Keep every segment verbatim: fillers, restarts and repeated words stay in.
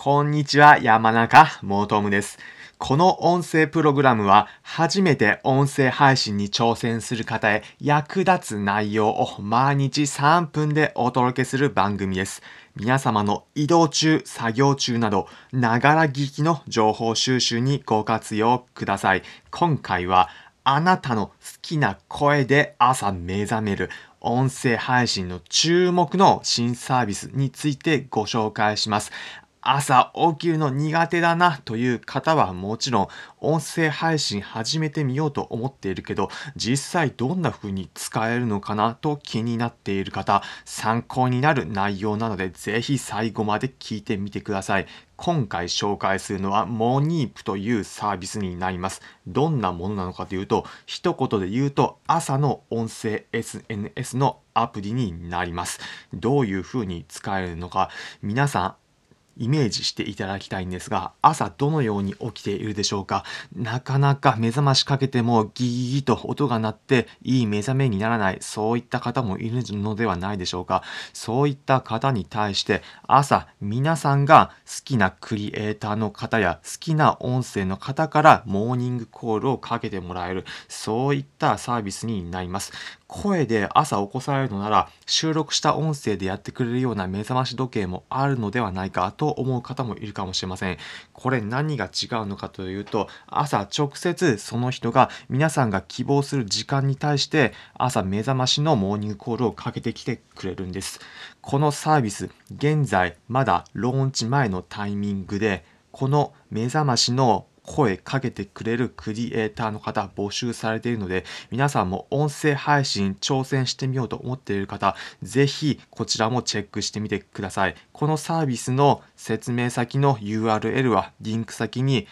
こんにちは、山中もとむです。この音声プログラムは、初めて音声配信に挑戦する方へ役立つ内容を毎日さんぷんでお届けする番組です。皆様の移動中、作業中など、ながら聞きの情報収集にご活用ください。今回は、あなたの好きな声で朝目覚める音声配信の注目の新サービスについてご紹介します。朝起きるの苦手だなという方はもちろん、音声配信始めてみようと思っているけど、実際どんな風に使えるのかなと気になっている方、参考になる内容なので、ぜひ最後まで聞いてみてください。今回紹介するのはモニープというサービスになります。どんなものなのかというと、一言で言うと朝の音声 エスエヌエス のアプリになります。どういう風に使えるのか、皆さん、イメージしていただきたいんですが、朝どのように起きているでしょうか。なかなか目覚ましかけてもギギギと音が鳴っていい目覚めにならない、そういった方もいるのではないでしょうか。そういった方に対して、朝皆さんが好きなクリエイターの方や好きな音声の方からモーニングコールをかけてもらえる、そういったサービスになります。声で朝起こされるのなら、収録した音声でやってくれるような目覚まし時計もあるのではないかと思う方もいるかもしれません。これ何が違うのかというと、朝直接その人が皆さんが希望する時間に対して朝目覚ましのモーニングコールをかけてきてくれるんです。このサービス、現在まだローンチ前のタイミングで、この目覚ましの声かけてくれるクリエイターの方募集されているので、皆さんも音声配信挑戦してみようと思っている方、ぜひこちらもチェックしてみてください。このサービスの説明先の ユーアールエル はリンク先に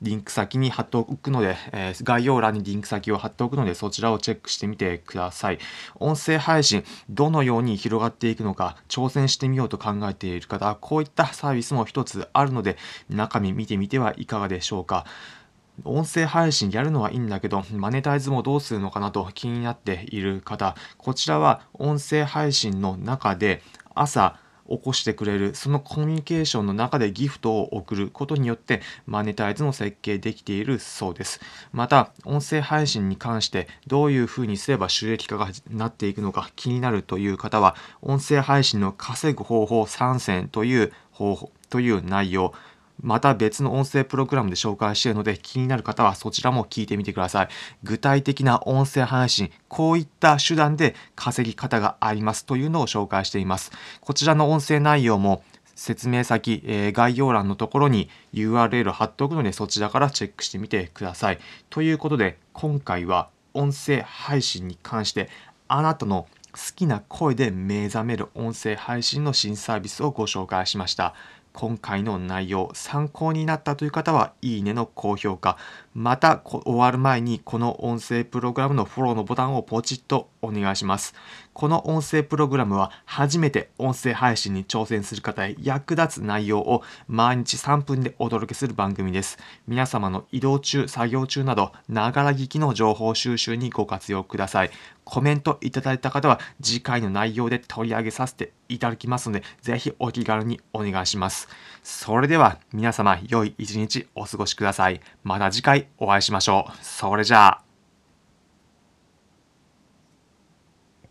リンク先に貼っておくので、えー、概要欄にリンク先を貼っておくので、そちらをチェックしてみてください。音声配信、どのように広がっていくのか、挑戦してみようと考えている方、こういったサービスも一つあるので、中身見てみてはいかがでしょうか。音声配信やるのはいいんだけど、マネタイズもどうするのかなと気になっている方、こちらは音声配信の中で朝、起こしてくれる、そのコミュニケーションの中でギフトを送ることによってマネタイズの設計できているそうです。また、音声配信に関してどういうふうにすれば収益化がなっていくのか気になるという方は、音声配信の稼ぐ方法さんせんという方法という内容、また別の音声プログラムで紹介しているので、気になる方はそちらも聞いてみてください。具体的な音声配信、こういった手段で稼ぎ方がありますというのを紹介しています。こちらの音声内容も説明先、えー、概要欄のところに ユーアールエル を貼っておくので、そちらからチェックしてみてください。ということで、今回は音声配信に関して、あなたの好きな声で目覚める音声配信の新サービスをご紹介しました。今回の内容、参考になったという方は、いいねの高評価。また、終わる前に、この音声プログラムのフォローのボタンをポチッとお願いします。この音声プログラムは、初めて音声配信に挑戦する方へ役立つ内容を毎日さんぷんでお届けする番組です。皆様の移動中、作業中など、ながら聞きの情報収集にご活用ください。コメントいただいた方は、次回の内容で取り上げさせていただきますので、ぜひお気軽にお願いします。それでは皆様、良い一日お過ごしください。また次回お会いしましょう。それじゃあ。